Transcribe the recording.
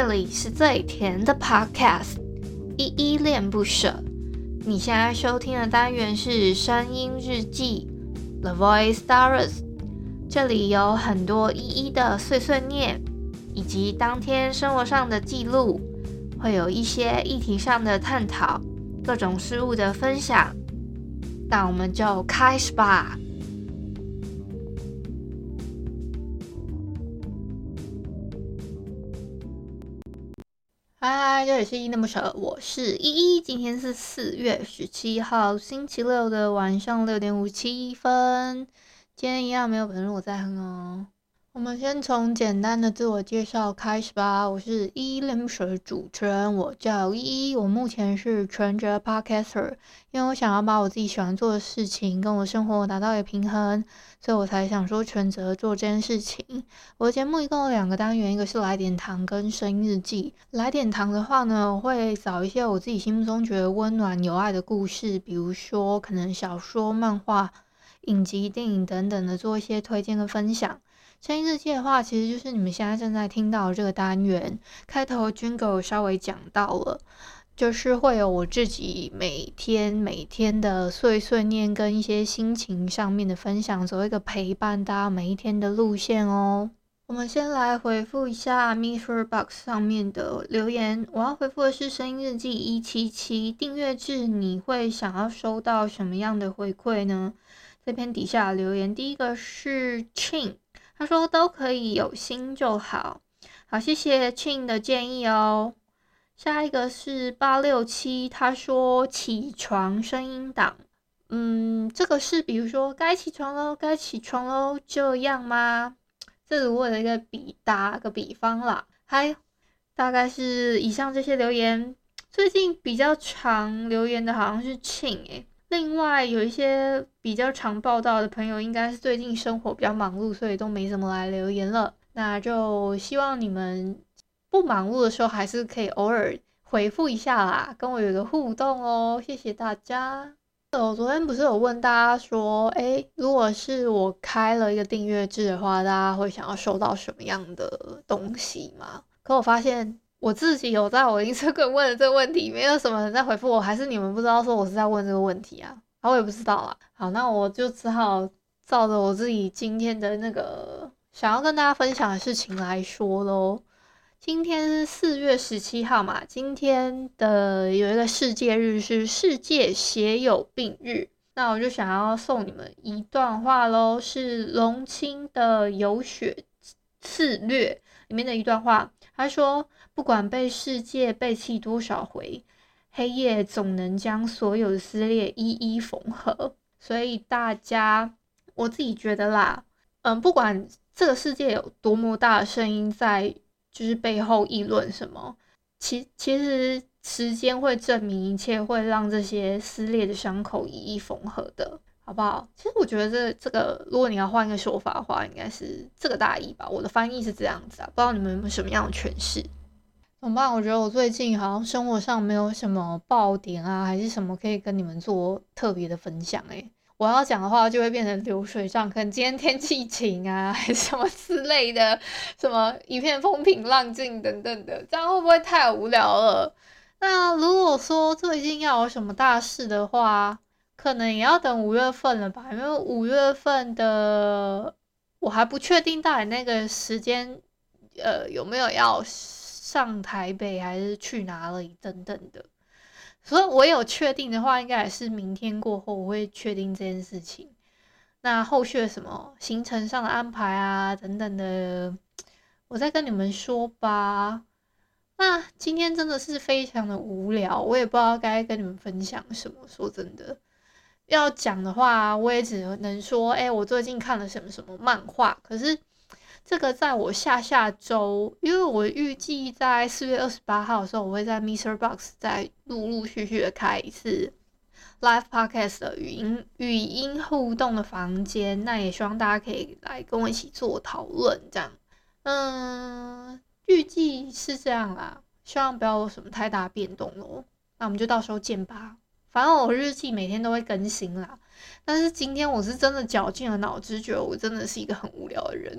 这里是最甜的 Podcast， 依依恋不舍。你现在收听的单元是声音日记 The Voice Diaries， 这里有很多依依的碎碎念，以及当天生活上的记录，会有一些议题上的探讨，各种事物的分享。那我们就开始吧。嗨，这里是依依恋不舍，我是依依。今天是4月17号星期六的晚上6:57。今天一样没有本日我在哼哦。我们先从简单的自我介绍开始吧。我是依依恋不舍的主持人，我叫依依。我目前是全职 podcaster， 因为我想要把我自己喜欢做的事情跟我生活达到一个平衡，所以我才想说全职做这件事情。我的节目一共有2个单元，一个是来点糖跟声音日记。来点糖的话呢，我会找一些我自己心目中觉得温暖有爱的故事，比如说可能小说、漫画、影集、电影等等的，做一些推荐跟分享。声音日记的话，其实就是你们现在正在听到的这个单元开头Jingle稍微讲到了，就是会有我自己每天的碎碎念跟一些心情上面的分享，作为一个陪伴大家每一天的路线哦。我们先来回复一下 MixerBox 上面的留言。我要回复的是声音日记177订阅制，你会想要收到什么样的回馈呢？这篇底下留言，第一个是 Chin，他说都可以有心就好，好，谢谢 Chin 的建议哦。下一个是867，他说起床声音档，这个是比如说该起床喽，这样吗？这是我的一个打个比方啦。嗨，大概是以上这些留言，最近比较常留言的好像是 Chin 欸。另外有一些比较常报道的朋友，应该是最近生活比较忙碌，所以都没怎么来留言了。那就希望你们不忙碌的时候，还是可以偶尔回复一下啦，跟我有个互动哦，谢谢大家。我昨天不是有问大家说，如果是我开了一个订阅制的话，大家会想要收到什么样的东西吗？可我发现我自己有在我 Instagram 问的这个问题，没有什么人在回复我，还是你们不知道说我是在问这个问题啊？我也不知道啦。好，那我就只好照着我自己今天的那个想要跟大家分享的事情来说咯。今天是4月17号嘛，今天的有一个世界日是世界血友病日，那我就想要送你们一段话咯，是龙清的有血肆虐里面的一段话。他说，不管被世界背弃多少回，黑夜总能将所有的撕裂一一缝合。所以大家，我自己觉得啦，不管这个世界有多么大的声音在就是背后议论什么，其实时间会证明一切，会让这些撕裂的伤口一一缝合的，好不好？其实我觉得这个如果你要换一个说法的话，应该是这个大意吧，我的翻译是这样子啊，不知道你们有没有什么样的诠释。怎么办？我觉得我最近好像生活上没有什么爆点啊，还是什么可以跟你们做特别的分享欸。我要讲的话就会变成流水账，可能今天天气晴啊，还是什么之类的，什么一片风平浪静等等的，这样会不会太无聊了？那如果说最近要有什么大事的话，可能也要等5月份了吧，因为5月份的我还不确定到底那个时间有没有要上台北还是去哪里等等的，所以我有确定的话，应该也是明天过后我会确定这件事情。那后续什么行程上的安排啊等等的，我再跟你们说吧。那今天真的是非常的无聊，我也不知道该跟你们分享什么，说真的。要讲的话，我也只能说，我最近看了什么什么漫画。可是这个在我下周，因为我预计在4月28号的时候，我会在 MixerBox 再陆续的开一次 Live Podcast 的语音互动的房间，那也希望大家可以来跟我一起做讨论，这样。预计是这样啦，希望不要有什么太大变动咯。那我们就到时候见吧。反正我日记每天都会更新啦，但是今天我是真的绞尽了脑汁，觉得我真的是一个很无聊的人。